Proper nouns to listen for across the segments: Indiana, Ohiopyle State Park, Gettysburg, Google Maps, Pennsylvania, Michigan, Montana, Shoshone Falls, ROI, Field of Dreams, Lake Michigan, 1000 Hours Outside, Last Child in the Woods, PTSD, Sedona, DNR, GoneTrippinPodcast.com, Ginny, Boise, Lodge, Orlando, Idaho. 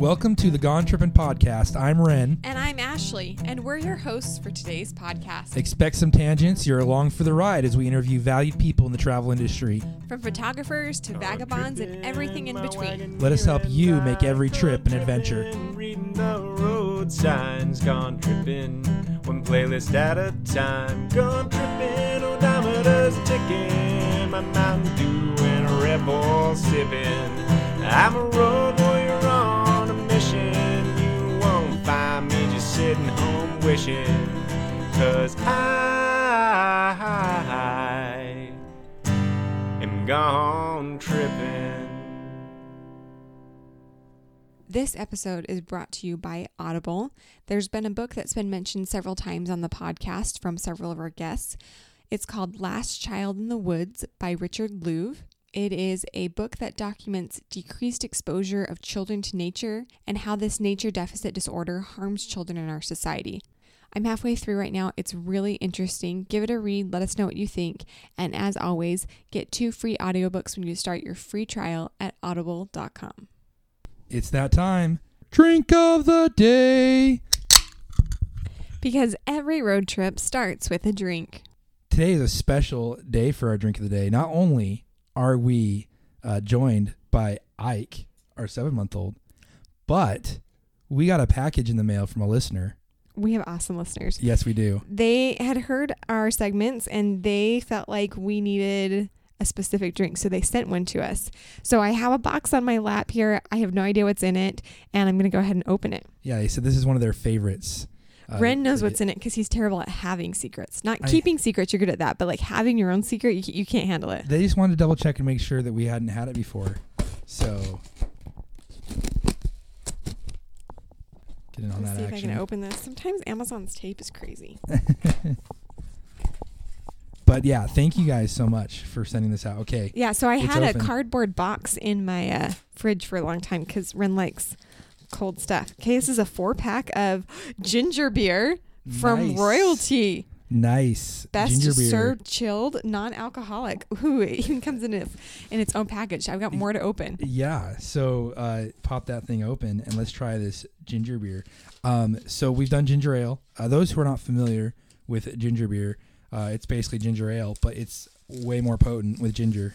Welcome to the Gone Trippin' podcast. I'm Ren. And I'm Ashley, and we're your hosts for today's podcast. Expect some tangents. You're along for the ride as we interview valued people in the travel industry. From photographers to vagabonds and everything in between. Let us help you make every trip an adventure. Reading the road signs, gone trippin', one playlist at a time. Gone trippin', odometer's ticking, my Mountain Dew and a Red Bull sippin'. I'm a road warrior on a mission. You won't find me just sitting home wishing, 'cause I am gone tripping. This episode is brought to you by Audible. There's been a book that's been mentioned several times on the podcast from several of our guests. It's called Last Child in the Woods by Richard Louv. It is a book that documents decreased exposure of children to nature and how this nature deficit disorder harms children in our society. I'm halfway through right now. It's really interesting. Give it a read. Let us know what you think. And as always, get 2 free audiobooks when you start your free trial at audible.com. It's that time. Drink of the day. Because every road trip starts with a drink. Today is a special day for our drink of the day. Not only are we joined by Ike, our 7-month-old, but we got a package in the mail from a listener. We have awesome listeners. Yes, we do. They had heard our segments and they felt like we needed a specific drink, so they sent one to us. So I have a box on my lap here. I have no idea what's in it, and I'm going to go ahead and open it. Yeah, they said this is one of their favorites. Ren knows what's in it because he's terrible at having secrets. Not keeping secrets, you're good at that, but like having your own secret, you can't handle it. They just wanted to double check and make sure that we hadn't had it before. So, get in on that action. Let's see if I can open this. Sometimes Amazon's tape is crazy. But yeah, thank you guys so much for sending this out. Okay. Yeah, so I had a cardboard box in my fridge for a long time because Ren likes cold stuff. Okay, this is a 4-pack of ginger beer from Royalty. Nice. Best served chilled, non-alcoholic. Ooh, it even comes in its own package. I've got more to open. Yeah, so pop that thing open and let's try this ginger beer. So we've done ginger ale. Those who are not familiar with ginger beer, it's basically ginger ale, but it's way more potent with ginger.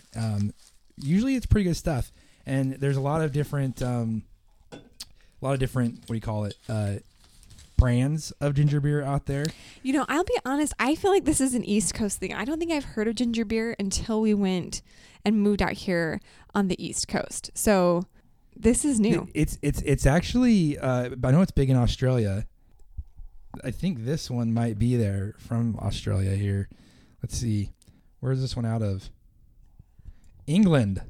Usually it's pretty good stuff. And there's a lot of different... what do you call it, brands of ginger beer out there. You know, I'll be honest, I feel like this is an East Coast thing. I don't think I've heard of ginger beer until we went and moved out here on the East Coast. So this is new. It's actually, I know it's big in Australia. I think this one might be there from Australia here. Let's see. Where is this one out of? England.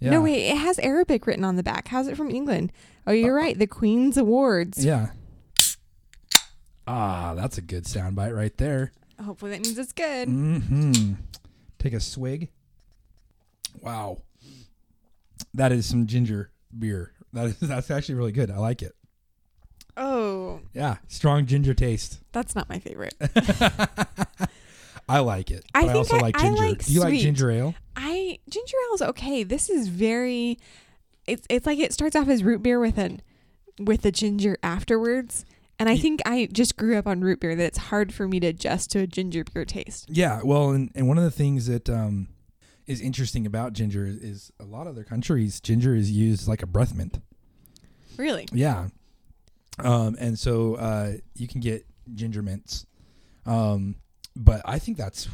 Yeah. No, wait, it has Arabic written on the back. How's it from England? Oh, you're right. The Queen's Awards. Yeah. Ah, that's a good soundbite right there. Hopefully that means it's good. Mm-hmm. Take a swig. Wow. That is some ginger beer. That's actually really good. I like it. Oh. Yeah. Strong ginger taste. That's not my favorite. I like it. I also like ginger. Do you like ginger ale? Ginger ale is okay. This is very. It's like it starts off as root beer with the ginger afterwards, and I think I just grew up on root beer that it's hard for me to adjust to a ginger beer taste. Yeah, well, and one of the things that is interesting about ginger is a lot of other countries ginger is used like a breath mint. Really? Yeah, and so you can get ginger mints. But I think that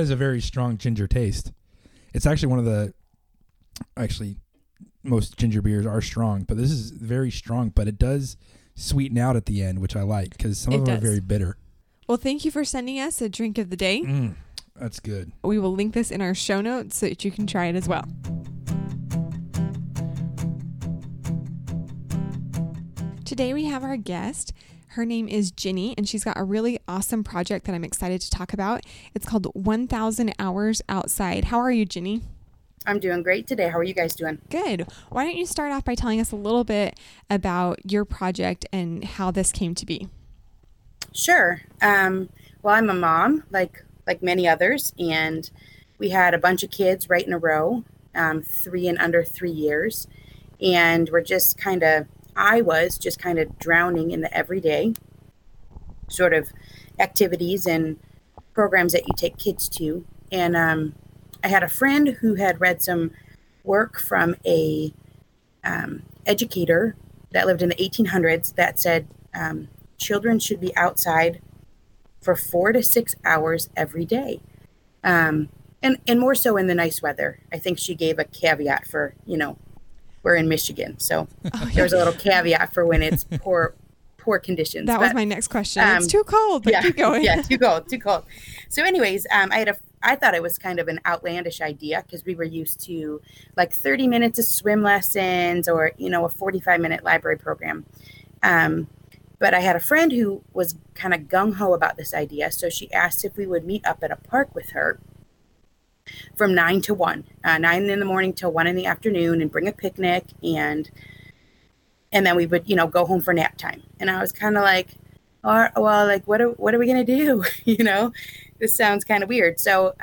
is a very strong ginger taste. It's actually one of the, most ginger beers are strong, but this is very strong, but it does sweeten out at the end, which I like because some of them are very bitter. Well, thank you for sending us a drink of the day. That's good. We will link this in our show notes so that you can try it as well. Today we have our guest. Her name is Ginny, and she's got a really awesome project that I'm excited to talk about. It's called 1000 Hours Outside. How are you, Ginny? I'm doing great today. How are you guys doing? Good. Why don't you start off by telling us a little bit about your project and how this came to be? Sure. Well, I'm a mom, like many others, and we had a bunch of kids right in a row, 3 and under 3 years. and we're just kind of, I was just kind of drowning in the everyday sort of activities and programs that you take kids to. And I had a friend who had read some work from a educator that lived in the 1800s that said children should be outside for 4 to 6 hours every day. And more so in the nice weather. I think she gave a caveat for, you know, we're in Michigan. So there's a little caveat for when it's poor conditions. That was my next question. It's too cold, but keep going. Yeah, too cold. So anyways, I thought it was kind of an outlandish idea because we were used to like 30 minutes of swim lessons or, you know, a 45-minute library program. But I had a friend who was kind of gung-ho about this idea. So she asked if we would meet up at a park with her from 9 to 1, 9 in the morning till 1 in the afternoon, and bring a picnic. And then we would, you know, go home for nap time. And I was kind of like, oh, well, like, what are we going to do? You know, this sounds kind of weird. So,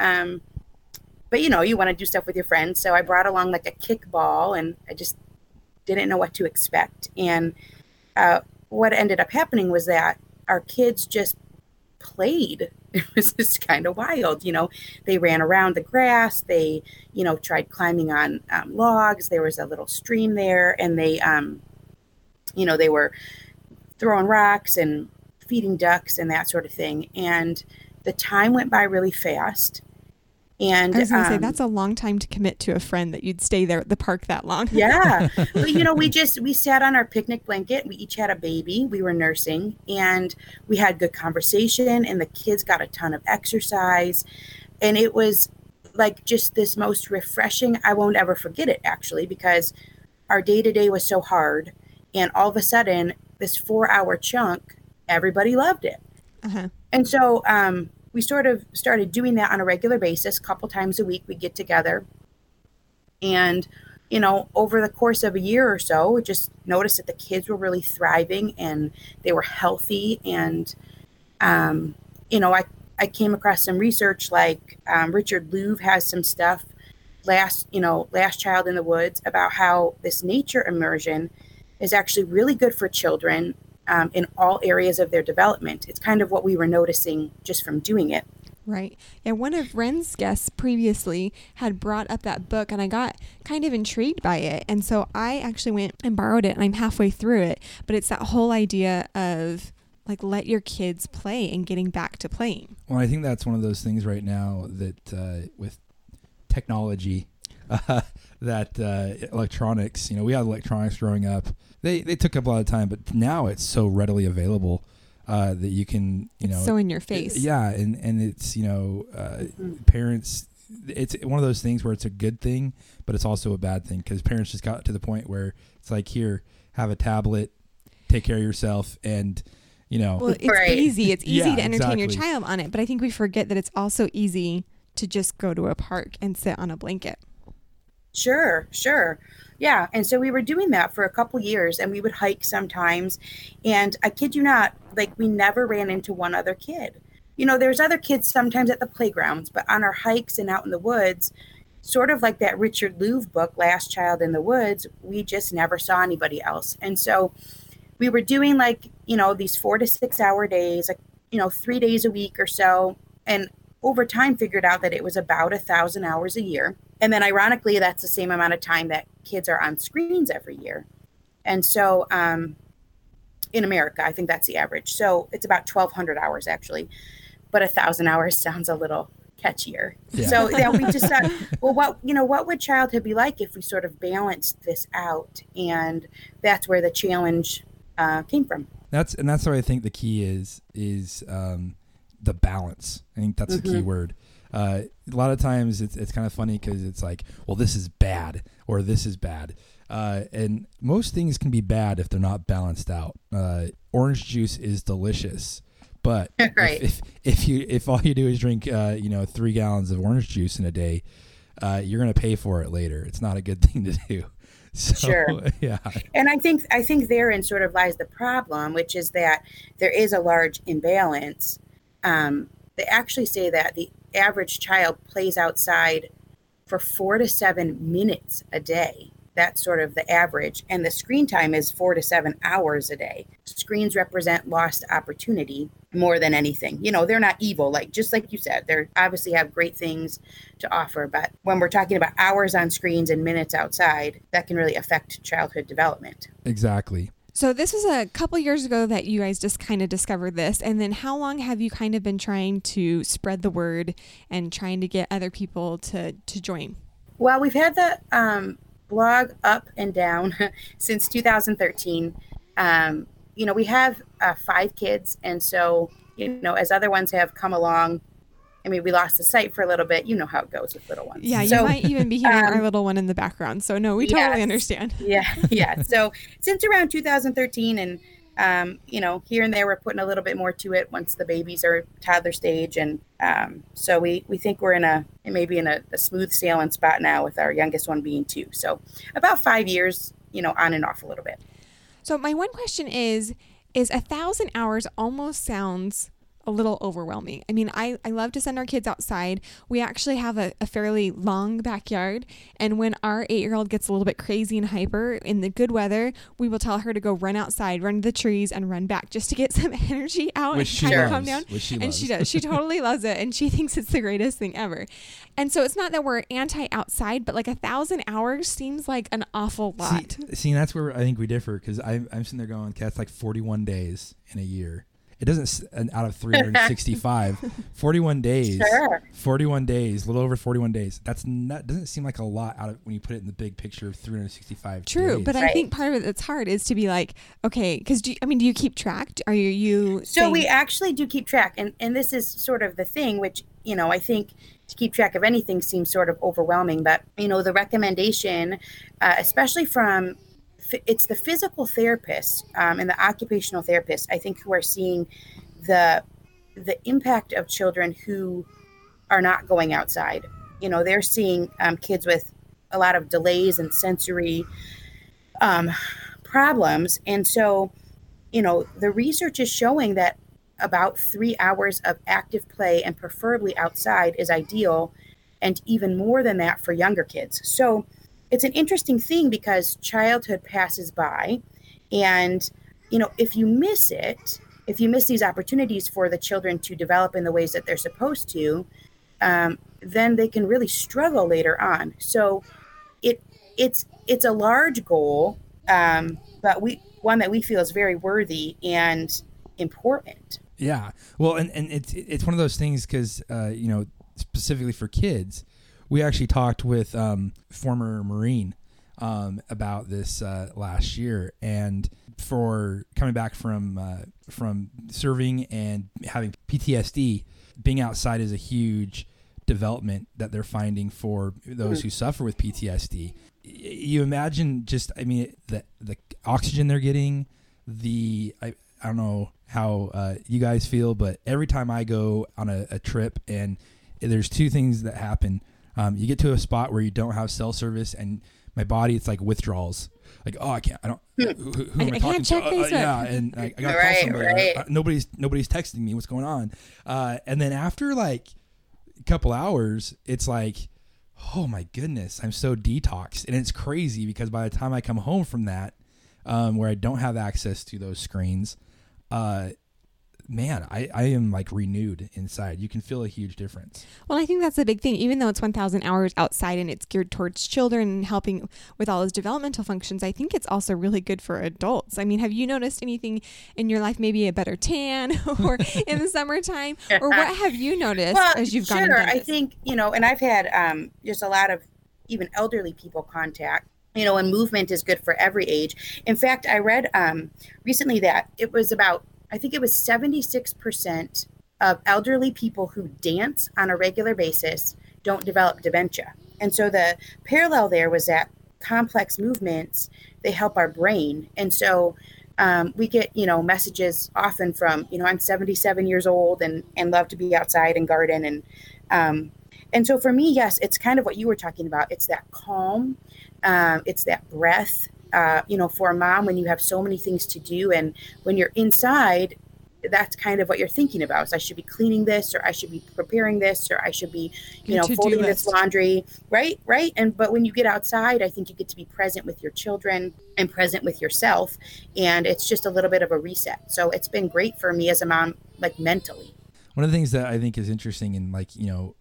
but you know, you want to do stuff with your friends. So I brought along like a kickball, and I just didn't know what to expect. And, what ended up happening was that our kids just played. It was just kind of wild. You know, they ran around the grass. They, you know, tried climbing on logs. There was a little stream there, and they, you know, they were throwing rocks and feeding ducks and that sort of thing. And the time went by really fast. And I was going to say, that's a long time to commit to a friend that you'd stay there at the park that long. Yeah. But, you know, we sat on our picnic blanket. We each had a baby. We were nursing, and we had good conversation, and the kids got a ton of exercise. And it was like just this most refreshing. I won't ever forget it, actually, because our day to day was so hard. And all of a sudden, this 4-hour chunk, everybody loved it. Uh-huh. And so, we sort of started doing that on a regular basis. A couple times a week, we get together. And, you know, over the course of a year or so, we just noticed that the kids were really thriving, and they were healthy. And, you know, I came across some research, like Richard Louv has some stuff, Last Child in the Woods, about how this nature immersion is actually really good for children in all areas of their development. It's kind of what we were noticing just from doing it. Right. And one of Ren's guests previously had brought up that book, and I got kind of intrigued by it. And so I actually went and borrowed it, and I'm halfway through it. But it's that whole idea of like, let your kids play and getting back to playing. Well, I think that's one of those things right now that with technology, that electronics, you know, we had electronics growing up. They took up a lot of time, but now it's so readily available that you can, you know. It's so in your face. Yeah, and it's, you know, parents, it's one of those things where it's a good thing, but it's also a bad thing, because parents just got to the point where it's like, here, have a tablet, take care of yourself, and, you know. Well, it's right. Easy. It's easy to entertain your child on it, but I think we forget that it's also easy to just go to a park and sit on a blanket. Sure. Yeah. And so we were doing that for a couple years, and we would hike sometimes. And I kid you not, like, we never ran into one other kid. You know, there's other kids sometimes at the playgrounds, but on our hikes and out in the woods, sort of like that Richard Louv book, Last Child in the Woods, we just never saw anybody else. And so we were doing, like, you know, these 4 to 6 hour days, like, you know, 3 days a week or so. And over time figured out that it was about 1,000 hours a year. And then ironically, that's the same amount of time that kids are on screens every year. And so in America, I think that's the average. So it's about 1,200 hours, actually. But 1,000 hours sounds a little catchier. Yeah. So that we just thought, well, what would childhood be like if we sort of balanced this out? And that's where the challenge came from. That's where I think the key is the balance. I think that's the key word. A lot of times it's kind of funny because it's like, well, this is bad or this is bad. And most things can be bad if they're not balanced out. Orange juice is delicious, but right. if all you do is drink, 3 gallons of orange juice in a day, you're going to pay for it later. It's not a good thing to do. So, sure. Yeah. And I think therein sort of lies the problem, which is that there is a large imbalance. They actually say that the average child plays outside for 4 to 7 minutes a day. That's sort of the average. And the screen time is 4 to 7 hours a day. Screens represent lost opportunity more than anything. You know, they're not evil. Like, just like you said, they obviously have great things to offer. But when we're talking about hours on screens and minutes outside, that can really affect childhood development. Exactly. So this was a couple years ago that you guys just kind of discovered this. And then how long have you kind of been trying to spread the word and trying to get other people to join? Well, we've had the blog up and down since 2013. You know, we have 5 kids. And so, you know, as other ones have come along, I mean, we lost the site for a little bit. You know how it goes with little ones. Yeah, so, you might even be hearing our little one in the background. So, no, we totally understand. Yeah. So since around 2013 and, you know, here and there, we're putting a little bit more to it once the babies are toddler stage. And so we think we're in a smooth sailing spot now with our youngest one being 2. So about 5 years, you know, on and off a little bit. So my one question is 1,000 hours almost sounds a little overwhelming. I mean, I love to send our kids outside. We actually have a fairly long backyard. And when our 8-year-old gets a little bit crazy and hyper in the good weather, we will tell her to go run outside, run to the trees and run back just to get some energy out and kind of calm down. She does. She totally loves it. And she thinks it's the greatest thing ever. And so it's not that we're anti-outside, but like 1,000 hours seems like an awful lot. See, that's where I think we differ, because I'm sitting there going, okay, that's like 41 days in a year. It doesn't, out of 365, 41 days, a little over 41 days. That doesn't seem like a lot out of when you put it in the big picture of 365 days. True, but right. I think part of it that's hard is to be like, okay, because do you keep track? Are you So saying- we actually do keep track. And this is sort of the thing, which, you know, I think to keep track of anything seems sort of overwhelming. But, you know, the recommendation, especially from, it's the physical therapists and the occupational therapists, I think, who are seeing the impact of children who are not going outside. You know, they're seeing kids with a lot of delays and sensory problems. And so, you know, the research is showing that about 3 hours of active play and preferably outside is ideal, and even more than that for younger kids. So it's an interesting thing because childhood passes by, and, you know, if you miss these opportunities for the children to develop in the ways that they're supposed to, then they can really struggle later on. So it's a large goal, but one that we feel is very worthy and important. Yeah. Well, and it's one of those things because, you know, specifically for kids, we actually talked with former Marine about this last year, and for coming back from serving and having PTSD, being outside is a huge development that they're finding for those who suffer with PTSD. You imagine just, I mean, the oxygen they're getting, I don't know how you guys feel, but every time I go on a trip, and there's 2 things that happen. You get to a spot where you don't have cell service, and my body, it's like withdrawals. Like, oh, who am I talking to? Yeah, and I got to call somebody. Right. Nobody's texting me. What's going on? And then after like a couple hours, it's like, oh my goodness, I'm so detoxed. And it's crazy because by the time I come home from that, where I don't have access to those screens, man, I am like renewed inside. You can feel a huge difference. Well, I think that's the big thing. Even though it's 1,000 hours outside and it's geared towards children and helping with all those developmental functions, I think it's also really good for adults. I mean, have you noticed anything in your life, maybe a better tan or in the summertime? Or what have you noticed as you've gone? Sure, I think, you know, and I've had just a lot of even elderly people contact. You know, and movement is good for every age. In fact, I read recently that it was about, I think it was 76% of elderly people who dance on a regular basis don't develop dementia. And so the parallel there was that complex movements, they help our brain. And so we get, you know, messages often from, you know, I'm 77 years old and love to be outside and garden. And so for me, yes, it's kind of what you were talking about. It's that calm, it's that breath. You know, for a mom, when you have so many things to do and when you're inside, that's kind of what you're thinking about. So I should be cleaning this, or I should be preparing this, or I should be, folding this laundry, right? But when you get outside, I think you get to be present with your children and present with yourself. And it's just a little bit of a reset. So it's been great for me as a mom, like mentally. One of the things that I think is interesting, and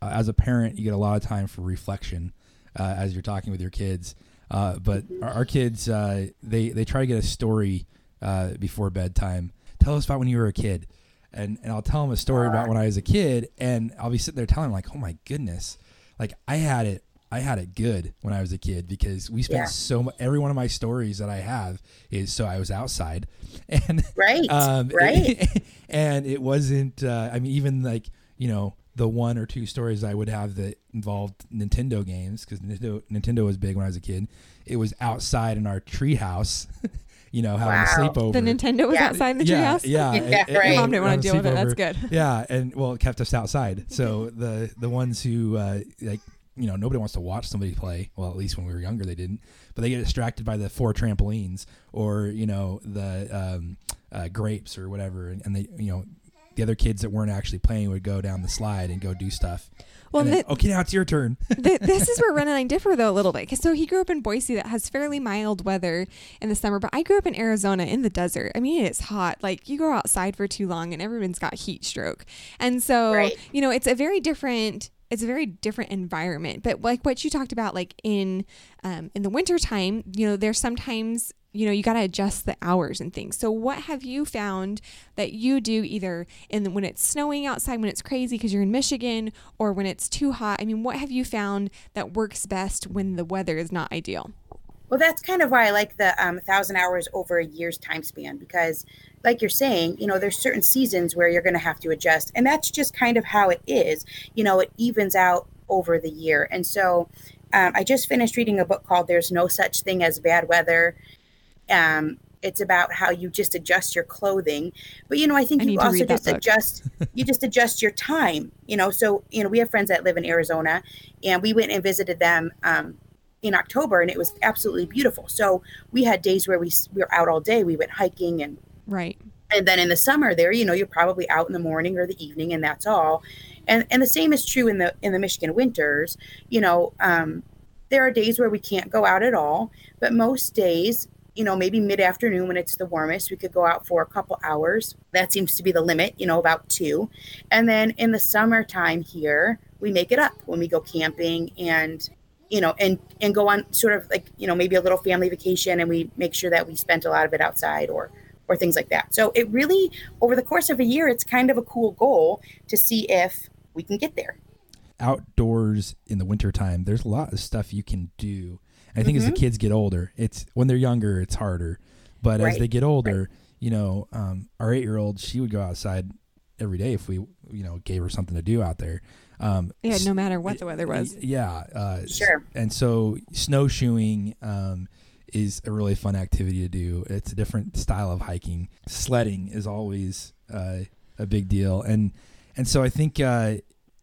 as a parent, you get a lot of time for reflection as you're talking with your kids. But our kids, they try to get a story before bedtime. Tell us about when you were a kid. And I'll tell them a story about when I was a kid, and I'll be sitting there telling them, like, oh my goodness, like I had it good when I was a kid, because we spent so much. Every one of my stories that I have is, so I was outside, and and it wasn't, even the one or two stories I would have that involved Nintendo games, because Nintendo was big when I was a kid. It was outside in our treehouse, having a sleepover. The Nintendo was outside the treehouse? Yeah. Your mom didn't want to deal with it. That's good. Yeah. And well, it kept us outside. So the ones who nobody wants to watch somebody play. Well, at least when we were younger, they didn't, but they get distracted by the 4 trampolines or, the grapes or whatever. And they, the other kids that weren't actually playing would go down the slide and go do stuff. Well, now it's your turn. This is where Ren and I differ, though, a little bit. So he grew up in Boise, that has fairly mild weather in the summer, but I grew up in Arizona in the desert. I mean, it's hot. Like, you go outside for too long and everyone's got heat stroke. And so, it's a very different... It's a very different environment, but like what you talked about, like in the winter time, there's sometimes, you got to adjust the hours and things. So what have you found that you do either when it's snowing outside, when it's crazy because you're in Michigan, or when it's too hot? I mean, what have you found that works best when the weather is not ideal? Well, that's kind of why I like the 1,000 hours over a year's time span, because like you're saying, there's certain seasons where you're going to have to adjust. And that's just kind of how it is. It evens out over the year. And so I just finished reading a book called There's No Such Thing as Bad Weather. It's about how you just adjust your clothing. But, I think you also just adjust your time, So, we have friends that live in Arizona, and we went and visited them in October, and it was absolutely beautiful. So we had days where we were out all day. We went hiking and then in the summer there, you're probably out in the morning or the evening, and that's all. And the same is true in the Michigan winters. There are days where we can't go out at all, but most days, maybe mid-afternoon when it's the warmest, we could go out for a couple hours. That seems to be the limit, about 2. And then in the summertime here, we make it up when we go camping and go on sort of like, maybe a little family vacation, and we make sure that we spent a lot of it outside or things like that. So it really, over the course of a year, it's kind of a cool goal to see if we can get there. Outdoors in the wintertime, there's a lot of stuff you can do. And I think as the kids get older, it's when they're younger, it's harder. But as they get older, our 8-year-old, she would go outside every day if we, gave her something to do out there. No matter what the weather was. Yeah. Sure. And so snowshoeing, is a really fun activity to do. It's a different style of hiking. Sledding is always a big deal, and so I think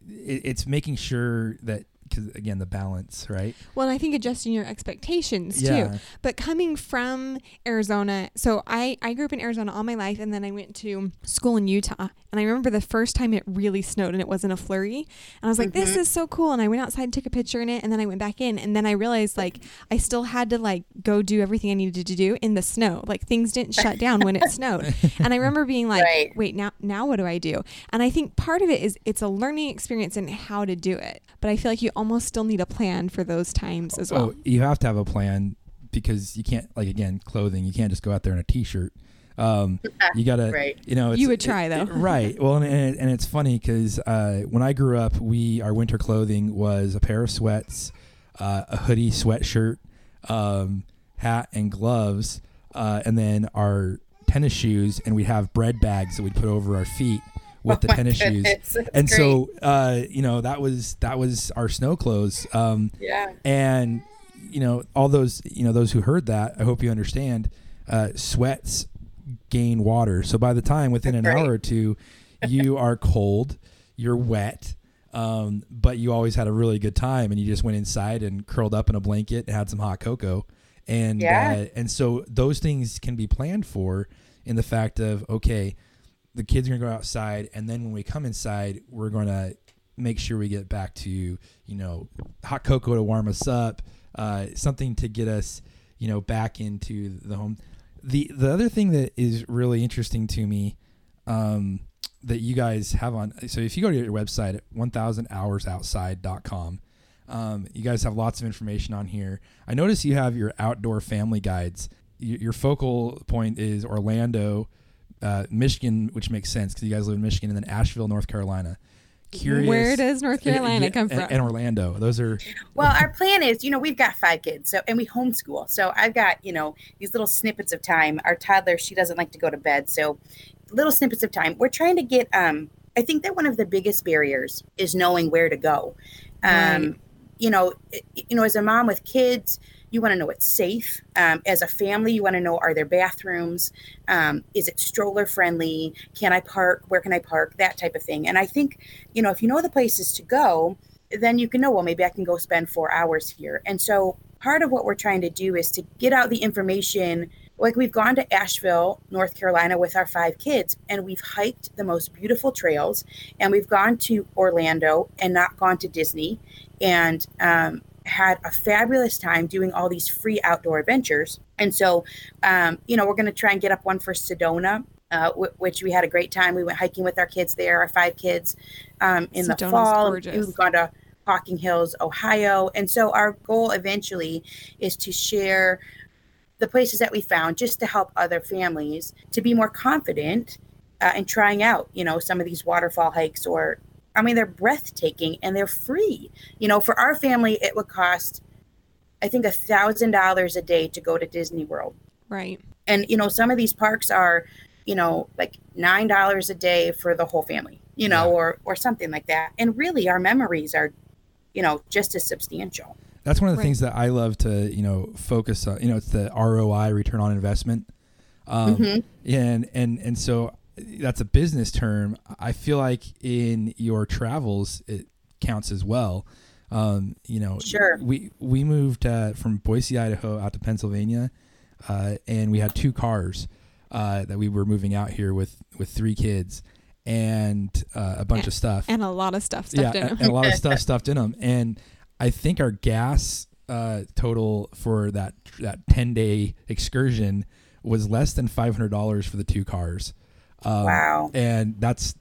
it's making sure that, because again, the balance, right? Well, and I think adjusting your expectations too. But coming from Arizona, so I grew up in Arizona all my life, and then I went to school in Utah, and I remember the first time it really snowed and it wasn't a flurry, and I was like, this is so cool, and I went outside and took a picture in it, and then I went back in, and then I realized I still had to go do everything I needed to do in the snow. Things didn't shut down when it snowed, and I remember being like, wait, now what do I do? And I think part of it is it's a learning experience in how to do it, but I feel like you almost still need a plan for those times as well. Oh, you have to have a plan, because you can't, clothing, you can't just go out there in a t-shirt. You gotta, you would try though. Right. Well, and it's funny, cause, when I grew up, our winter clothing was a pair of sweats, a hoodie, sweatshirt, hat and gloves, and then our tennis shoes, and we'd have bread bags that we'd put over our feet with the tennis shoes. And great. So, that was our snow clothes. And all those, those who heard that, I hope you understand, sweats gain water. So by the time within an hour or two, you are cold, you're wet, but you always had a really good time, and you just went inside and curled up in a blanket and had some hot cocoa. And, and so those things can be planned for in the fact of, okay, the kids are going to go outside, and then when we come inside, we're going to make sure we get back to, you know, hot cocoa to warm us up, something to get us, you know, back into the home. The other thing that is really interesting to me, that you guys have on, so if you go to your website at 1000hoursoutside.com, you guys have lots of information on here. I notice you have your outdoor family guides. Your focal point is Orlando, Michigan, which makes sense because you guys live in Michigan, and then Asheville, North Carolina. Curious, where does North Carolina come from? And Orlando. Those are, well, our plan is, you know, we've got 5 kids, so, and we homeschool. So I've got, you know, these little snippets of time. Our toddler, she doesn't like to go to bed, so little snippets of time. We're trying to get, I think that one of the biggest barriers is knowing where to go. Right. You know, as a mom with kids, you want to know it's safe. As a family, you want to know, are there bathrooms? Is it stroller friendly? Can I park? Where can I park? That type of thing. And I think, you know, if you know the places to go, then you can know, well, maybe I can go spend 4 hours here. And so part of what we're trying to do is to get out the information. Like, we've gone to Asheville, North Carolina with our 5 kids, and we've hiked the most beautiful trails, and we've gone to Orlando and not gone to Disney, and had a fabulous time doing all these free outdoor adventures. And so, you know, we're going to try and get up one for Sedona, which we had a great time. We went hiking with our kids there, our 5 kids, in Sedona's the fall. Gorgeous. We've gone to Hocking Hills, Ohio. And so our goal eventually is to share the places that we found, just to help other families to be more confident in trying out, you know, some of these waterfall hikes. Or, I mean, they're breathtaking and they're free. You know, for our family, it would cost, I think, $1,000 a day to go to Disney World. Right. And, you know, some of these parks are, you know, like $9 a day for the whole family, you know, or something like that. And really, our memories are, you know, just as substantial. That's one of the things that I love to, you know, focus on. You know, it's the ROI, return on investment. And so that's a business term. I feel like in your travels, it counts as well. You know, we moved from Boise, Idaho out to Pennsylvania, and we had 2 cars that we were moving out here with 3 kids. And a bunch of stuff. And a lot of stuff stuffed in them. And a lot of stuff stuffed in them. And I think our gas total for that 10-day excursion was less than $500 for the 2 cars. Wow! And that's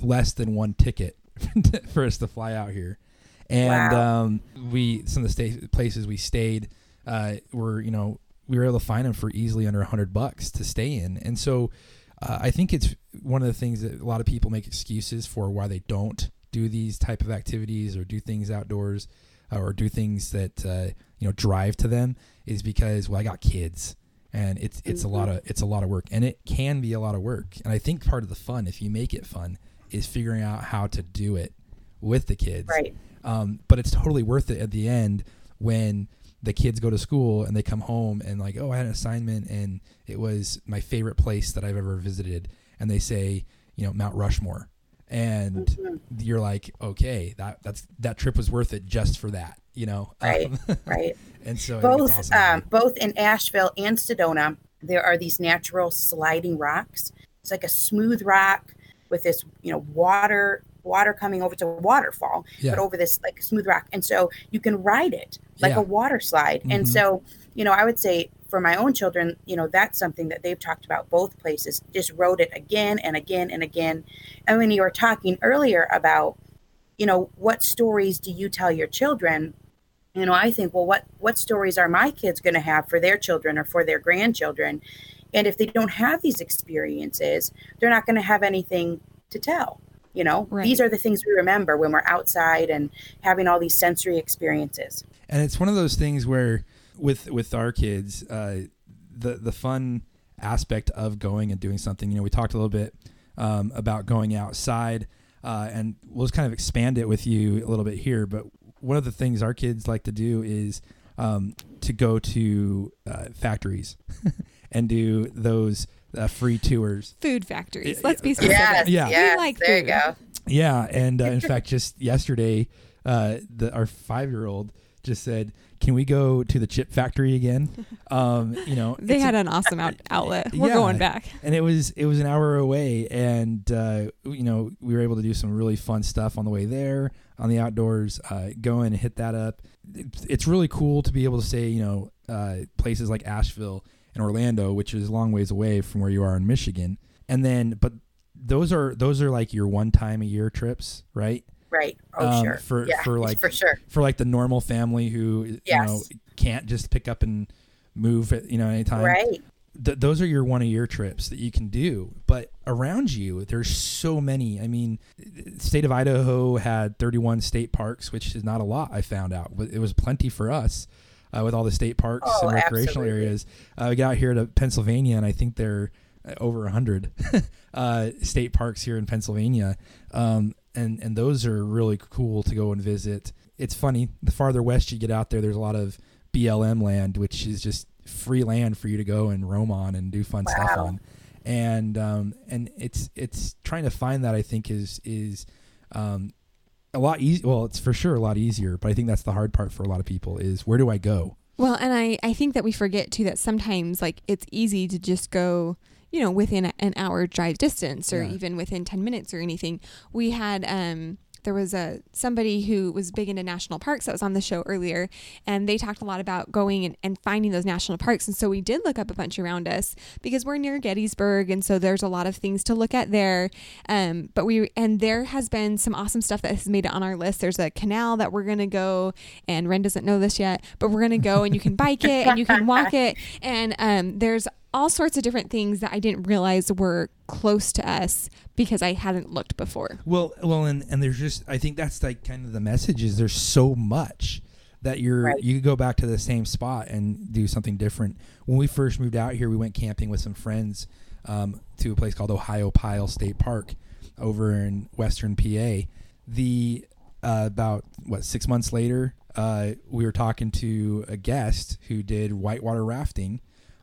less than 1 ticket for us to fly out here. And some of the places we stayed were, you know, we were able to find them for easily under $100 to stay in. And so I think it's one of the things that a lot of people make excuses for why they don't do these type of activities or do things outdoors or do things that, you know, drive to them, is because, well, I got kids, and it's a lot of work, and it can be a lot of work. And I think part of the fun, if you make it fun, is figuring out how to do it with the kids. Right. But it's totally worth it at the end when the kids go to school and they come home and like, oh, I had an assignment and it was my favorite place that I've ever visited. And they say, you know, Mount Rushmore. And you're like, okay, that trip was worth it just for that, you know? Right, right. And so both in Asheville and Sedona, there are these natural sliding rocks. It's like a smooth rock with this, you know, water coming over to a waterfall, but over this like smooth rock. And so you can ride it like a water slide. Mm-hmm. And so, you know, I would say for my own children, you know, that's something that they've talked about both places, just rode it again and again and again. And when you were talking earlier about, you know, what stories do you tell your children? You know, I think, well, what stories are my kids going to have for their children or for their grandchildren? And if they don't have these experiences, they're not going to have anything to tell. You know, these are the things we remember when we're outside and having all these sensory experiences. And it's one of those things where, with our kids, the fun aspect of going and doing something, you know, we talked a little bit about going outside, and we'll just kind of expand it with you a little bit here. But one of the things our kids like to do is to go to factories and do those free tours. Food factories. Let's be specific. Yeah. We like there food. You go. Yeah. And in fact, just yesterday, our 5-year-old just said, "Can we go to the chip factory again?" You know, they had an awesome outlet. We're going back, and it was an hour away, and you know, we were able to do some really fun stuff on the way there, on the outdoors. Go and hit that up. It's really cool to be able to say, you know, places like Asheville and Orlando, which is a long ways away from where you are in Michigan, and then but those are like your one time a year trips, right? Right. Oh, sure. For like the normal family who you know, can't just pick up and move at, you know, anytime. Right. Those are your one a year trips that you can do. But around you, there's so many. I mean, the state of Idaho had 31 state parks, which is not a lot, I found out. But it was plenty for us with all the state parks and recreational areas. We got here to Pennsylvania, and I think they're over 100 state parks here in Pennsylvania. And those are really cool to go and visit. It's funny, the farther west you get out there, there's a lot of BLM land, which is just free land for you to go and roam on and do fun stuff on. And it's trying to find that, I think, is a lot easier. Well, it's for sure a lot easier, but I think that's the hard part for a lot of people is, where do I go? Well, and I think that we forget too that sometimes, like, it's easy to just go, you know, within an hour drive distance or even within 10 minutes or anything. We had, there was somebody who was big into national parks that was on the show earlier, and they talked a lot about going and finding those national parks. And so we did look up a bunch around us because we're near Gettysburg, and so there's a lot of things to look at there. But there has been some awesome stuff that has made it on our list. There's a canal that we're going to go, and Ren doesn't know this yet, but we're going to go, and you can bike it and you can walk it. And there's all sorts of different things that I didn't realize were close to us because I hadn't looked before. Well, and there's just, I think that's like kind of the message is there's so much that you go back to the same spot and do something different. When we first moved out here, we went camping with some friends to a place called Ohiopyle State Park over in Western PA. About 6 months later, we were talking to a guest who did whitewater rafting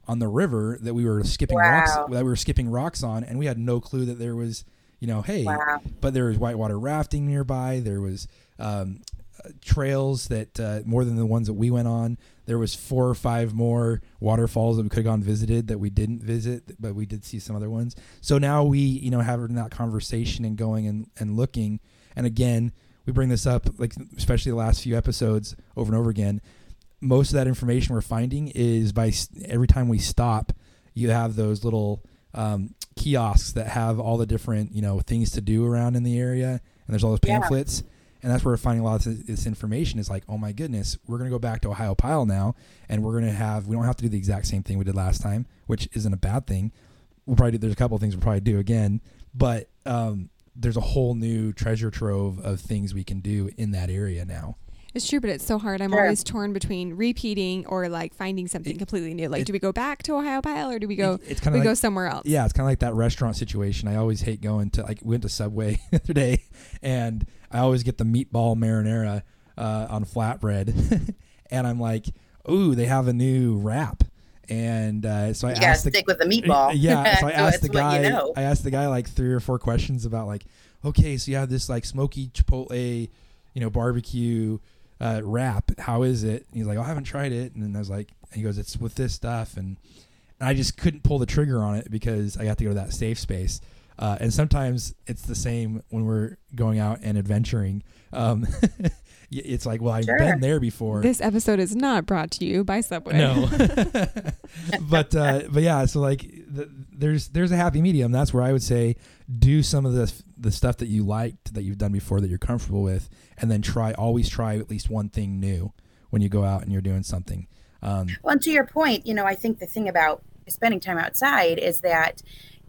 on the river that we were skipping rocks on, and we had no clue that there was, you know, but there was whitewater rafting nearby. There was trails that more than the ones that we went on. There was 4 or 5 more waterfalls that we could have gone visited that we didn't visit, but we did see some other ones. So now we, you know, having that conversation and going and looking, and again, we bring this up, like especially the last few episodes over and over again. Most of that information we're finding is by every time we stop, you have those little kiosks that have all the different, you know, things to do around in the area. And there's all those pamphlets. And that's where we're finding a lot of this information is like, oh my goodness, we're going to go back to Ohiopyle now. And we're going to we don't have to do the exact same thing we did last time, which isn't a bad thing. There's a couple of things we'll probably do again, but there's a whole new treasure trove of things we can do in that area now. It's true, but it's so hard. I'm always torn between repeating or like finding something completely new. Like, do we go back to Ohiopyle or do we go? It's kind of go somewhere else. Yeah, it's kind of like that restaurant situation. I always hate going to. Like, we went to Subway the other day, and I always get the meatball marinara on flatbread, and I'm like, ooh, they have a new wrap, and so I asked stick with the meatball. Yeah, so I asked the guy. You know. I asked the guy like 3 or 4 questions about like, okay, so you have this like smoky chipotle, you know, barbecue wrap, how is it? And he's like, I haven't tried it. And then I was like, he goes, it's with this stuff. And I just couldn't pull the trigger on it because I got to go to that safe space. And sometimes it's the same when we're going out and adventuring. It's like, well, I've been there before. This episode is not brought to you by Subway. No. But yeah, so like there's a happy medium. That's where I would say do some of the stuff that you liked, that you've done before, that you're comfortable with, and then always try at least one thing new when you go out and you're doing something. Well, and to your point, you know, I think the thing about spending time outside is that,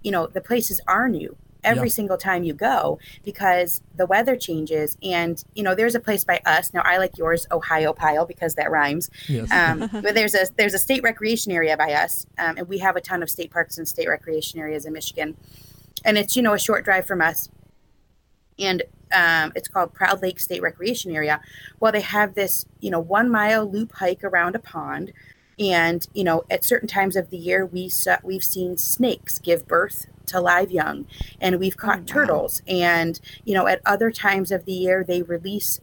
you know, the places are new every single time you go because the weather changes. And, you know, there's a place by us. Now, I like yours, Ohiopyle, because that rhymes. Yes. But there's a state recreation area by us, and we have a ton of state parks and state recreation areas in Michigan. And it's, you know, a short drive from us. And it's called Proud Lake State Recreation Area. Well, they have this, you know, 1-mile loop hike around a pond. And, you know, at certain times of the year, we've seen snakes give birth to live young, and we've caught turtles. And, you know, at other times of the year, they release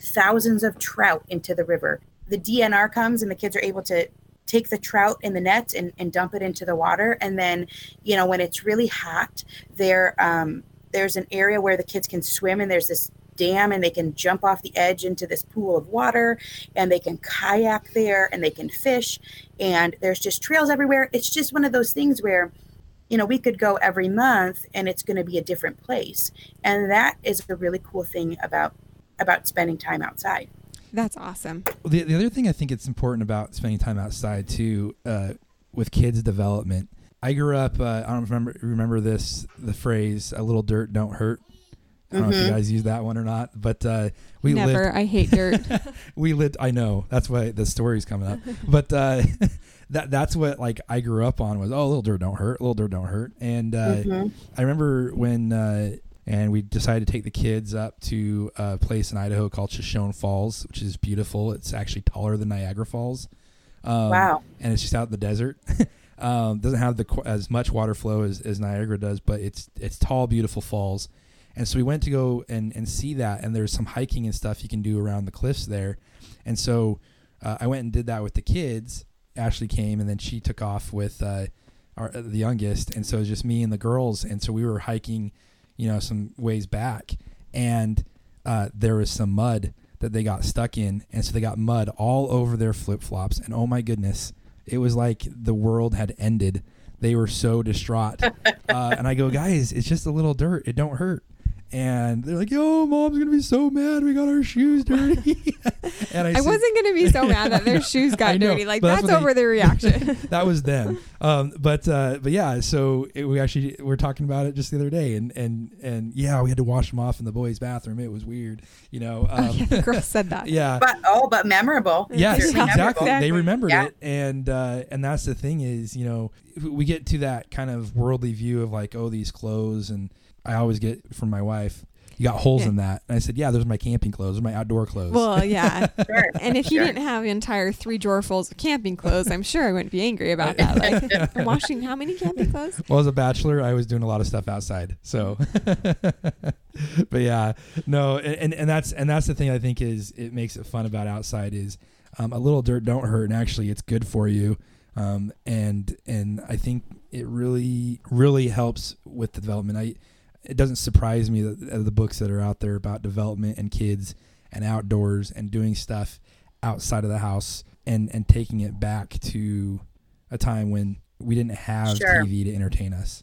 thousands of trout into the river. The DNR comes and the kids are able to take the trout in the nets and dump it into the water. And then, you know, when it's really hot, there's an area where the kids can swim, and there's this dam, and they can jump off the edge into this pool of water, and they can kayak there, and they can fish, and there's just trails everywhere. It's just one of those things where, you know, we could go every month and it's going to be a different place. And that is the really cool thing about spending time outside. That's awesome. The other thing I think it's important about spending time outside too, with kids' development. I grew up, I don't remember this, the phrase, a little dirt don't hurt. I don't know if you guys use that one or not, but we never. I hate dirt. We lived. I know, that's why the story's coming up. But that's what like I grew up on was, oh, little dirt don't hurt, little dirt don't hurt. And I remember when and we decided to take the kids up to a place in Idaho called Shoshone Falls, which is beautiful. It's actually taller than Niagara Falls. Wow! And it's just out in the desert. Doesn't have as much water flow as Niagara does, but it's tall, beautiful falls. And so we went to go and see that, and there's some hiking and stuff you can do around the cliffs there. And so I went and did that with the kids. Ashley came, and then she took off with the youngest. And so it was just me and the girls. And so we were hiking, you know, some ways back, and there was some mud that they got stuck in. And so they got mud all over their flip-flops. And oh my goodness, it was like the world had ended. They were so distraught. And I go, guys, it's just a little dirt. It don't hurt. And they're like, yo, mom's going to be so mad we got our shoes dirty. And I said, wasn't going to be so mad that their shoes got dirty. Like, that's over their reaction. That was them. But yeah, so we were talking about it just the other day. And yeah, we had to wash them off in the boys' bathroom. It was weird, you know. The girl said that. Yeah. But memorable. Yes, exactly. They remembered it. And that's the thing is, you know, we get to that kind of worldly view of like, oh, these clothes, and I always get from my wife, you got holes in that. And I said, yeah, those are my camping clothes, those are my outdoor clothes. Well, yeah. Sure. And if you didn't have an entire 3 drawerfuls of camping clothes, I'm sure I wouldn't be angry about that. Like, I'm washing how many camping clothes? Well, as a bachelor, I was doing a lot of stuff outside. So, but yeah, no. And that's the thing I think is it makes it fun about outside is a little dirt don't hurt. And actually it's good for you. And I think it really, really helps with the development. It doesn't surprise me that the books that are out there about development and kids and outdoors and doing stuff outside of the house and taking it back to a time when we didn't have TV to entertain us.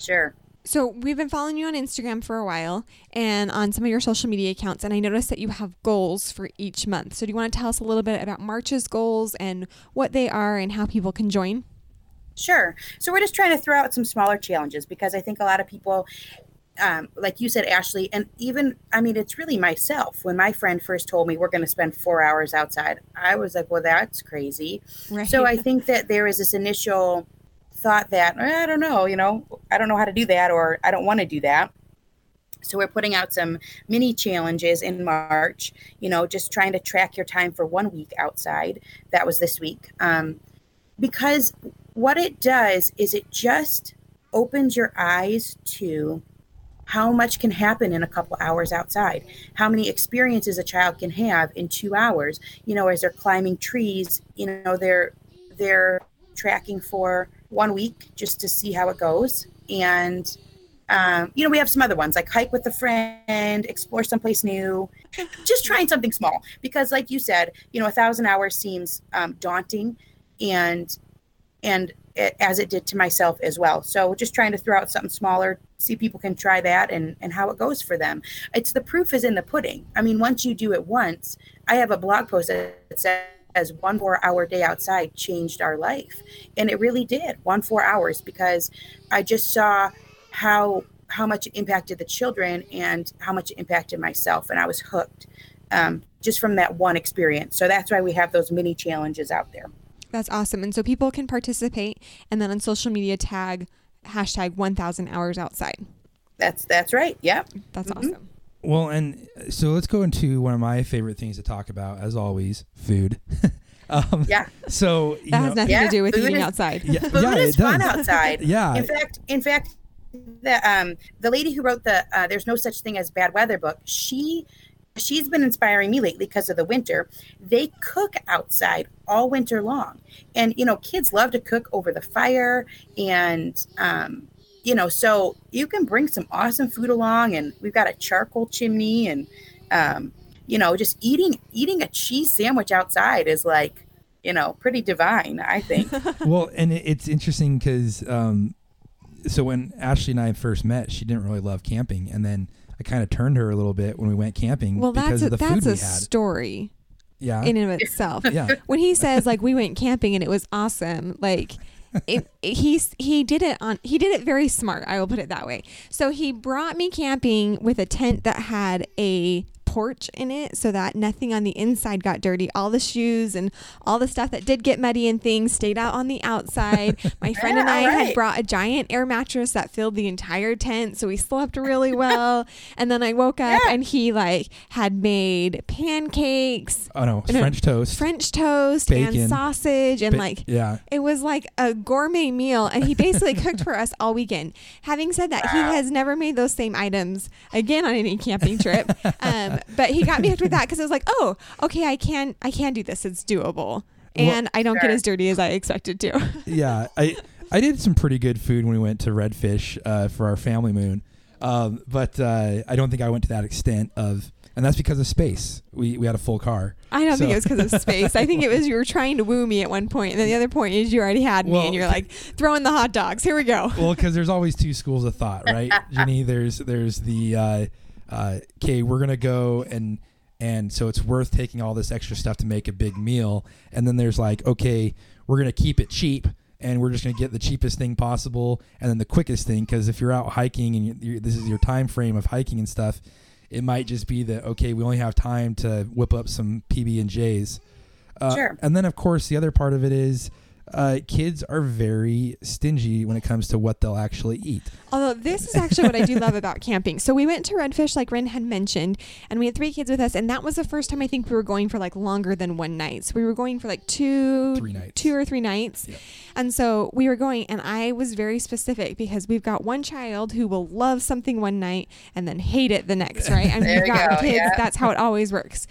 Sure. So we've been following you on Instagram for a while and on some of your social media accounts, and I noticed that you have goals for each month. So do you want to tell us a little bit about March's goals and what they are and how people can join? Sure. So we're just trying to throw out some smaller challenges because I think a lot of people, like you said, Ashley, and even, I mean, it's really myself. When my friend first told me we're going to spend 4 hours outside, I was like, well, that's crazy. Right. So I think that there is this initial thought that, I don't know, you know, I don't know how to do that, or I don't want to do that. So we're putting out some mini challenges in March, you know, just trying to track your time for 1 week outside. That was this week. Because what it does is it just opens your eyes to how much can happen in a couple hours outside, how many experiences a child can have in 2 hours, you know, as they're climbing trees, you know, they're tracking for 1 week just to see how it goes. And, you know, we have some other ones like hike with a friend, explore someplace new, just trying something small, because like you said, you know, 1,000 hours seems daunting. And it, as it did to myself as well. So just trying to throw out something smaller, see people can try that and how it goes for them. It's the proof is in the pudding. I mean, once you do it once, I have a blog post that says 1 4-hour day outside changed our life. And it really did, 1 4 hours, because I just saw how much it impacted the children and how much it impacted myself. And I was hooked just from that one experience. So that's why we have those mini challenges out there. That's awesome. And so people can participate and then on social media tag hashtag 1000 hours outside. That's right. Yep. That's awesome. Well, and so let's go into one of my favorite things to talk about, as always, food. Yeah. So you that know, has nothing to do with eating outside. Yeah, food is fun outside. Yeah. In fact, the lady who wrote the There's No Such Thing as Bad Weather book, she she's been inspiring me lately because of the winter. They cook outside all winter long. And, you know, kids love to cook over the fire. And, you know, so you can bring some awesome food along. And we've got a charcoal chimney. And, you know, just eating a cheese sandwich outside is like, you know, pretty divine, I think. Well, and it's interesting because so when Ashley and I first met, she didn't really love camping. And then I kind of turned her a little bit when we went camping because of the food we had. Well, that's a story in and of itself. Yeah. When he says, like, we went camping and it was awesome, like, he did it very smart. I will put it that way. So he brought me camping with a tent that had a porch in it so that nothing on the inside got dirty. All the shoes and all the stuff that did get muddy and things stayed out on the outside. My friend and I had brought a giant air mattress that filled the entire tent, so we slept really well. And then I woke up and he like had made pancakes. Oh no, French toast, bacon, and sausage, and it was like a gourmet meal. And he basically cooked for us all weekend. Having said that, he has never made those same items again on any camping trip. But he got me hooked with that because I was like, oh, okay, I can do this. It's doable. And I don't get as dirty as I expected to. Yeah. I did some pretty good food when we went to Redfish for our family moon. But I don't think I went to that extent of, and that's because of space. We had a full car. I don't think it was because of space. I think it was you were trying to woo me at one point, and then the other point is you already had me, and you're like, throwing the hot dogs. Here we go. Well, because there's always two schools of thought, right, Ginny? There's the... okay, we're going to go and so it's worth taking all this extra stuff to make a big meal. And then there's like, okay, we're going to keep it cheap and we're just going to get the cheapest thing possible. And then the quickest thing, because if you're out hiking and this is your time frame of hiking and stuff, it might just be that, okay, we only have time to whip up some PB&Js. Sure. And then of course, the other part of it is, kids are very stingy when it comes to what they'll actually eat. Although this is actually what I do love about camping. So we went to Redfish, like Ren had mentioned, and we had 3 kids with us. And that was the first time I think we were going for like longer than one night. So we were going for like 2 or 3 nights. Yeah. And so we were going, and I was very specific because we've got one child who will love something one night and then hate it the next, right? And we've got kids. Yeah. That's how it always works.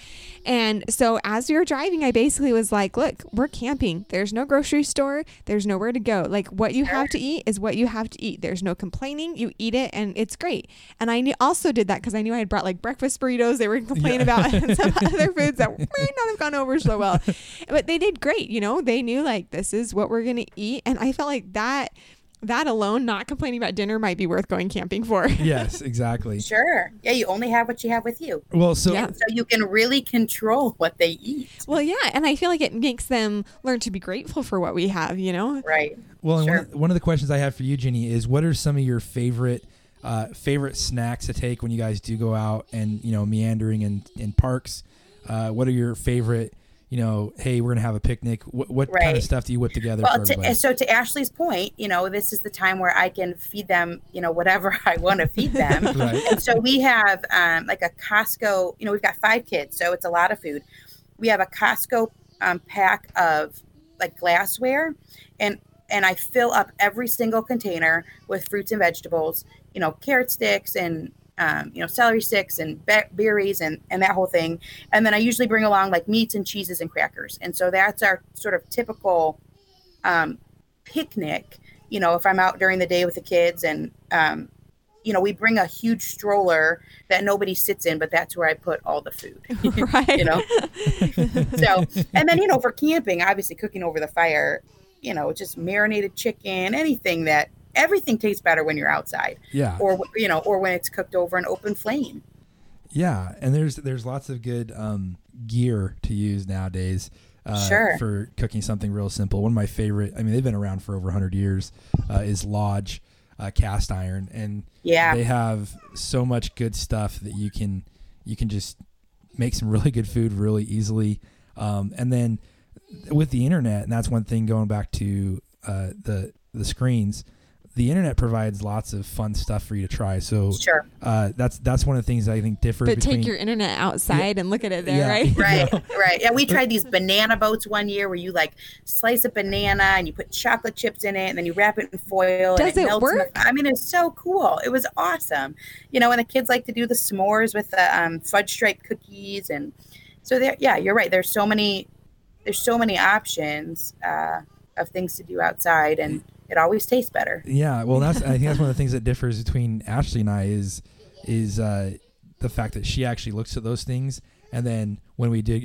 And so as we were driving, I basically was like, look, we're camping. There's no grocery store. There's nowhere to go. Like what you have to eat is what you have to eat. There's no complaining. You eat it and it's great. And I also did that because I knew I had brought like breakfast burritos. They were complaining about and some other foods that may not have gone over so well. But they did great. You know, they knew like this is what we're going to eat. And I felt like that alone, not complaining about dinner, might be worth going camping for. Yes, exactly. Sure. Yeah, you only have what you have with you. Well, so you can really control what they eat. Well, yeah, and I feel like it makes them learn to be grateful for what we have, you know? Right. Well, sure. And one of the questions I have for you, Ginny, is what are some of your favorite snacks to take when you guys do go out and, you know, meandering in parks? What are your favorite, you know, hey, we're going to have a picnic. What kind of stuff do you whip together for everybody? So to Ashley's point, you know, this is the time where I can feed them, you know, whatever I want to feed them. Right. And so we have like a Costco, you know, we've got 5 kids, so it's a lot of food. We have a Costco pack of like glassware and I fill up every single container with fruits and vegetables, you know, carrot sticks and you know, celery sticks and berries and that whole thing. And then I usually bring along like meats and cheeses and crackers. And so that's our sort of typical picnic, you know, if I'm out during the day with the kids. And, you know, we bring a huge stroller that nobody sits in, but that's where I put all the food, right. You know. So, and then, you know, for camping, obviously cooking over the fire, you know, just marinated chicken, anything that, everything tastes better when you're outside, or you know, or when it's cooked over an open flame. Yeah, and there's lots of good gear to use nowadays for cooking something real simple. One of my favorite, I mean, they've been around for over 100 years, is Lodge cast iron, and they have so much good stuff that you can just make some really good food really easily. And then with the internet, and that's one thing going back to the screens. the internet provides lots of fun stuff for you to try. So sure. That's one of the things I think differs. But take your internet outside and look at it there, right? Right, right. Yeah, we tried these banana boats one year where you like slice a banana and you put chocolate chips in it and then you wrap it in foil. Does and it melts work? I mean, it's so cool. It was awesome. You know, and the kids like to do the s'mores with the fudge stripe cookies. And so there, yeah, you're right. There's so many options of things to do outside, and it always tastes better. Yeah. Well, I think that's one of the things that differs between Ashley and I is the fact that she actually looks at those things. And then when we do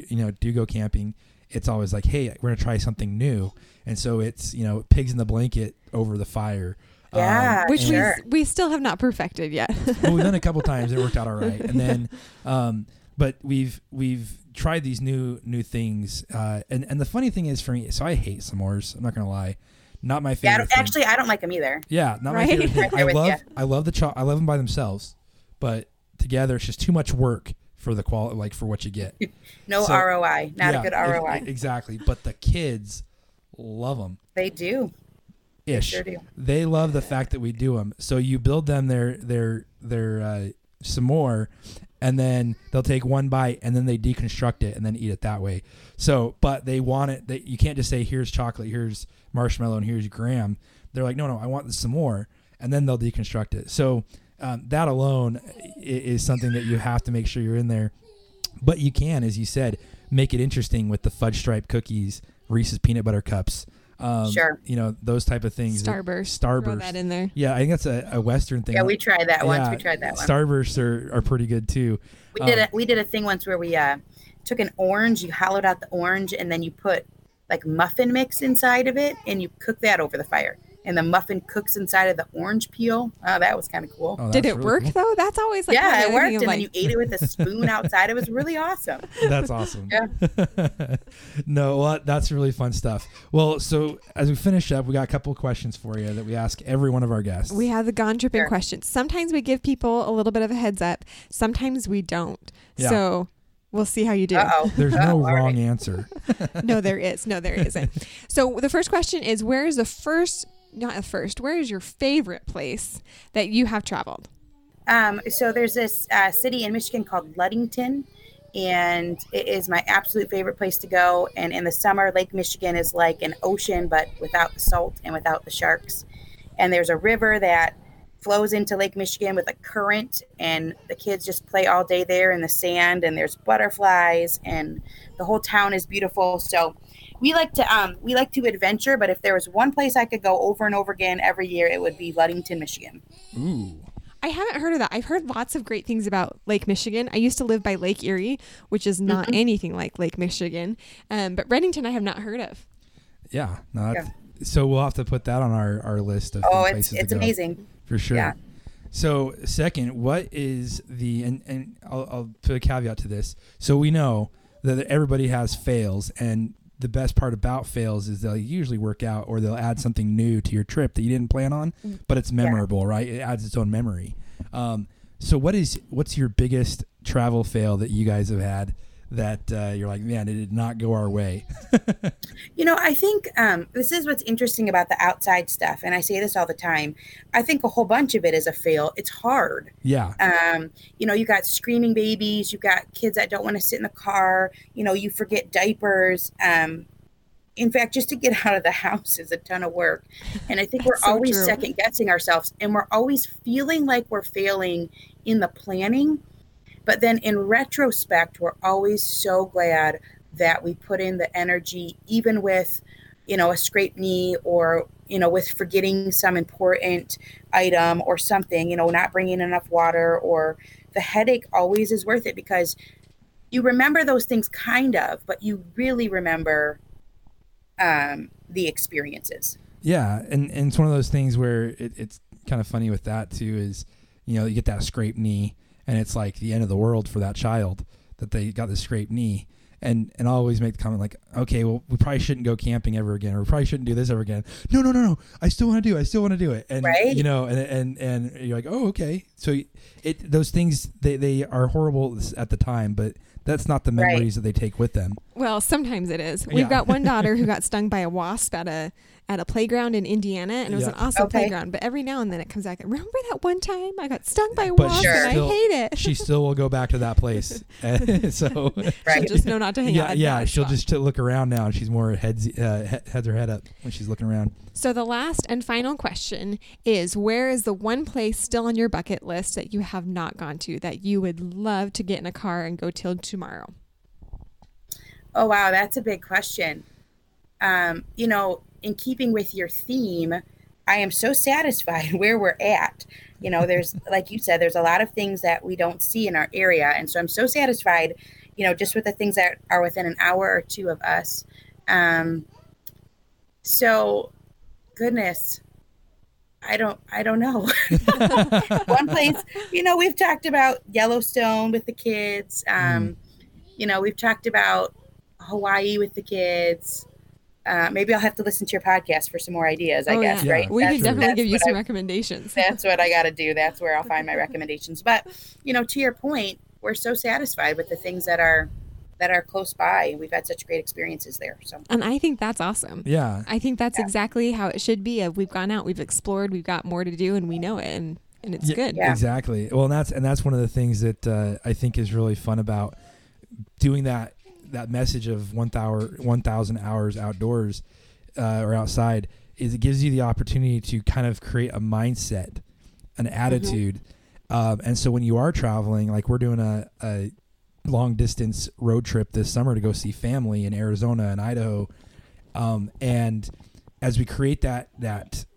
go camping, it's always like, hey, we're going to try something new. And so it's, pigs in the blanket over the fire. Yeah, which we still have not perfected yet. Well, we've done it a couple times. It worked out all right. And then, but we've tried these new things. And the funny thing is for me, so I hate s'mores. I'm not going to lie. Not my favorite. I don't like them either. Yeah, not my favorite thing. I love them by themselves, but together it's just too much work for the quality, like for what you get. ROI. Not a good ROI. Exactly. But the kids love them. They do. Ish. They sure do. They love the fact that we do them. So you build them their s'more, and then they'll take one bite, and then they deconstruct it, and then eat it that way. So, but they want it. You can't just say, "Here's chocolate. Here's marshmallow and here's graham." They're like, no, I want some more, and then they'll deconstruct it. So that alone is something that you have to make sure you're in there. But you can, as you said, make it interesting with the fudge stripe cookies, Reese's peanut butter cups, sure, those type of things. Starburst. Throw that in there. Yeah, I think that's a Western thing. Yeah, we tried that once. We tried that one. Starbursts are pretty good too. We did a thing once where we took an orange, you hollowed out the orange, and then you put like muffin mix inside of it, and you cook that over the fire, and the muffin cooks inside of the orange peel. Oh, that was kind of cool. Oh, did it really work cool though? That's always like, yeah, it worked. And then you ate it with a spoon outside. It was really awesome. That's awesome. Yeah. No, well, that's really fun stuff. Well, so as we finish up, we got a couple of questions for you that we ask every one of our guests. We have the Gone Trippin' sure question. Sometimes we give people a little bit of a heads up. Sometimes we don't. Yeah. So we'll see how you do. Uh-oh. There's no wrong answer. No, there is. No, there isn't. So the first question is, where is your favorite place that you have traveled? So there's this city in Michigan called Ludington, and it is my absolute favorite place to go. And in the summer, Lake Michigan is like an ocean, but without the salt and without the sharks. And there's a river that flows into Lake Michigan with a current, and the kids just play all day there in the sand, and there's butterflies, and the whole town is beautiful. So we like to adventure, but if there was one place I could go over and over again every year, it would be Ludington, Michigan. Ooh. I haven't heard of that. I've heard lots of great things about Lake Michigan. I used to live by Lake Erie, which is not anything like Lake Michigan, but Redington I have not heard of. Yeah, no, so we'll have to put that on our list of places to go. It's amazing. For sure. Yeah. So second, what is the, and I'll put a caveat to this. So we know that everybody has fails, and the best part about fails is they'll usually work out, or they'll add something new to your trip that you didn't plan on, but it's memorable, right? It adds its own memory. So what's your biggest travel fail that you guys have had that you're like, man, it did not go our way? I think this is what's interesting about the outside stuff, and I say this all the time. I think a whole bunch of it is a fail. It's hard. Yeah. You got screaming babies, you got kids that don't want to sit in the car, you forget diapers. In fact, just to get out of the house is a ton of work. And I think we're always second guessing ourselves, and we're always feeling like we're failing in the planning. But then in retrospect, we're always so glad that we put in the energy, even with, a scraped knee, or, with forgetting some important item or something, not bringing enough water, or the headache always is worth it, because you remember those things kind of, but you really remember the experiences. Yeah. And it's one of those things where it's kind of funny with that too, is, you get that scraped knee. And it's like the end of the world for that child that they got this scraped knee, and I always make the comment like, okay, well, we probably shouldn't go camping ever again, or we probably shouldn't do this ever again. No. I still want to do it. And right? and you're like, oh, okay. So those things, they are horrible at the time, but that's not the memories right that they take with them. Well, sometimes it is. We've got one daughter who got stung by a wasp at a at a playground in Indiana, and it was an awesome playground. But every now and then it comes back. Remember that one time I got stung by a wasp and I hate it. She still will go back to that place. So she'll just know not to hang out. She'll just look around now, and she's more heads her head up when she's looking around. So the last and final question is: where is the one place still on your bucket list that you have not gone to that you would love to get in a car and go till tomorrow? Oh, wow. That's a big question. You know, in keeping with your theme, I am so satisfied where we're at. You know, there's, like you said, there's a lot of things that we don't see in our area. And so I'm so satisfied, you know, just with the things that are within an hour or two of us. So goodness, I don't know. One place, you know, we've talked about Yellowstone with the kids. You know, we've talked about Hawaii with the kids. Maybe I'll have to listen to your podcast for some more ideas, I guess, right? We can definitely give you some recommendations. That's what I got to do. That's where I'll find my recommendations. But, you know, to your point, we're so satisfied with the things that are close by. We've had such great experiences there. So, and I think that's awesome. Yeah. I think that's exactly how it should be. We've gone out, we've explored, we've got more to do, and we know it, and it's good. Yeah. Exactly. Well, and that's one of the things that I think is really fun about doing that message of 1,000 hours outdoors or outside, is it gives you the opportunity to kind of create a mindset, an attitude. And so when you are traveling, like we're doing a long distance road trip this summer to go see family in Arizona and Idaho. And as we create that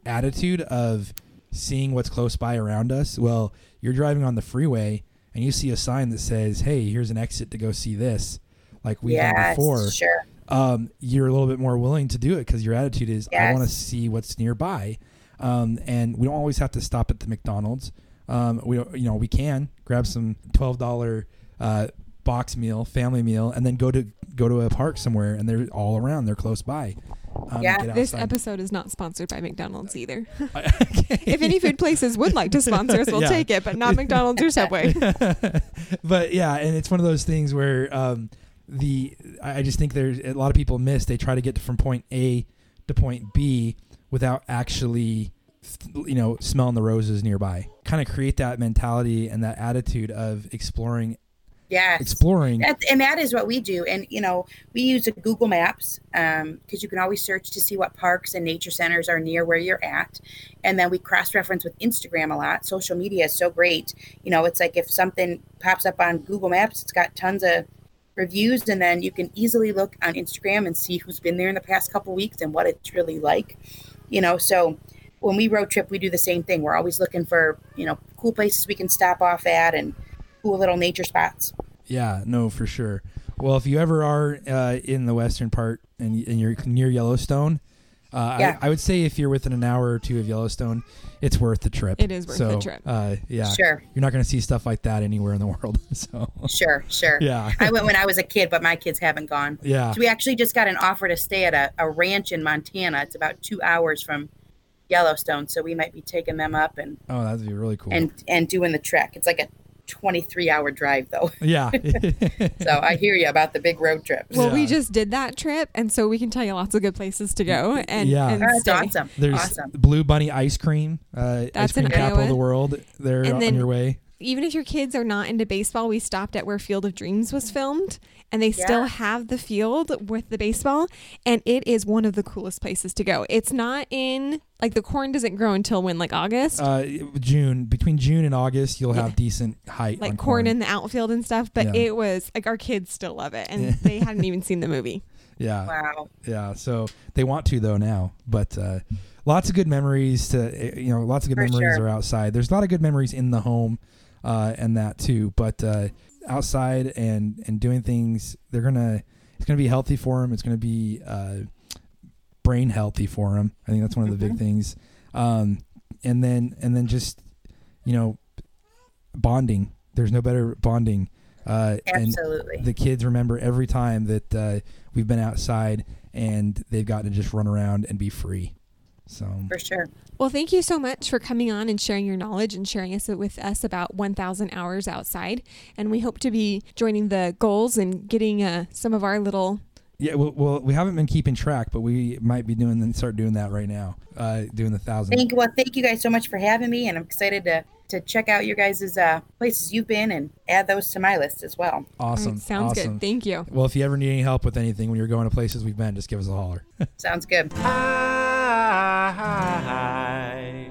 attitude of seeing what's close by around us, well, you're driving on the freeway and you see a sign that says, hey, here's an exit to go see this, like we've done before. Sure. You're a little bit more willing to do it because your attitude is, I want to see what's nearby. And we don't always have to stop at the McDonald's. We can grab some $12 box meal, family meal, and then go to a park somewhere, and they're all around. They're close by. This episode is not sponsored by McDonald's either. Okay. If any food places would like to sponsor us, we'll take it, but not McDonald's or Subway. But and it's one of those things where I just think there's a lot of people miss. They try to get from point A to point B without actually, you know, smelling the roses nearby. Kind of create that mentality and that attitude of exploring. Yes. Exploring. And that is what we do. And, you know, we use a Google Maps because you can always search to see what parks and nature centers are near where you're at. And then we cross-reference with Instagram a lot. Social media is so great. You know, it's like if something pops up on Google Maps, it's got tons of reviews. And then you can easily look on Instagram and see who's been there in the past couple of weeks and what it's really like. You know, so when we road trip, we do the same thing. We're always looking for, you know, cool places we can stop off at and cool little nature spots. Yeah, no, for sure. Well, if you ever are in the western part and you're near Yellowstone, I would say if you're within an hour or two of Yellowstone, it's worth the trip. It is worth the trip. Sure. You're not going to see stuff like that anywhere in the world. So. Sure. Yeah. I went when I was a kid, but my kids haven't gone. Yeah. So we actually just got an offer to stay at a ranch in Montana. It's about 2 hours from Yellowstone, so we might be taking them up and. Oh, that'd be really cool. And doing the trek. It's like a 23-hour drive though. Yeah. So I hear you about the big road trips. Well, we just did that trip, and so we can tell you lots of good places to go. And that's awesome. There's Blue Bunny ice cream. That's ice cream capital of the world. They're on your way. Even if your kids are not into baseball, we stopped at where Field of Dreams was filmed, and they still have the field with the baseball, and it is one of the coolest places to go. It's not in, like, the corn doesn't grow until when, like, August? June. Between June and August, you'll have decent height. Like, corn in the outfield and stuff, but it was, like, our kids still love it, and they hadn't even seen the movie. Yeah. Wow. Yeah, so they want to, though, now, but... lots of good memories are outside. There's a lot of good memories in the home and that too, but outside and doing things, it's going to be healthy for them. It's going to be brain healthy for them. I think that's one of the big things. And then just, you know, bonding. There's no better bonding. Absolutely. And the kids remember every time that we've been outside and they've gotten to just run around and be free. So. For sure. Well, thank you so much for coming on and sharing your knowledge and sharing with us about 1,000 hours outside. And we hope to be joining the goals and getting some of our little Yeah, well, we haven't been keeping track, but we might be start doing that right now, doing the 1,000. Thank you guys so much for having me, and I'm excited to check out your guys' places you've been and add those to my list as well. Awesome. Right, sounds good. Thank you. Well, if you ever need any help with anything when you're going to places we've been, just give us a holler. Sounds good. I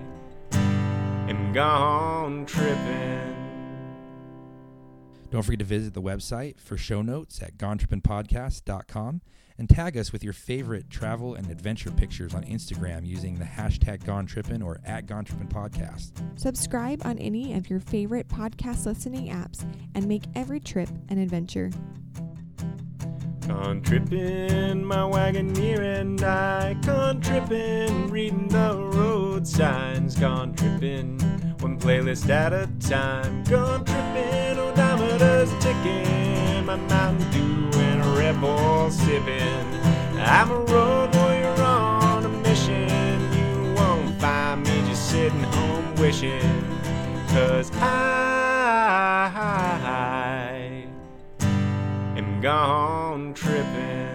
am gone tripping. Don't forget to visit the website for show notes at gonetrippinpodcast.com and tag us with your favorite travel and adventure pictures on Instagram using the hashtag gonetrippin or at gonetrippinpodcast. Subscribe on any of your favorite podcast listening apps and make every trip an adventure. Gone trippin', my wagoneer and I. Gone trippin', reading the road signs. Gone trippin', one playlist at a time. Gone trippin', odometers tickin'. My Mountain Dew and a Red Bull sippin'. I'm a road warrior on a mission. You won't find me just sitting home wishing. 'Cause I gone trippin'.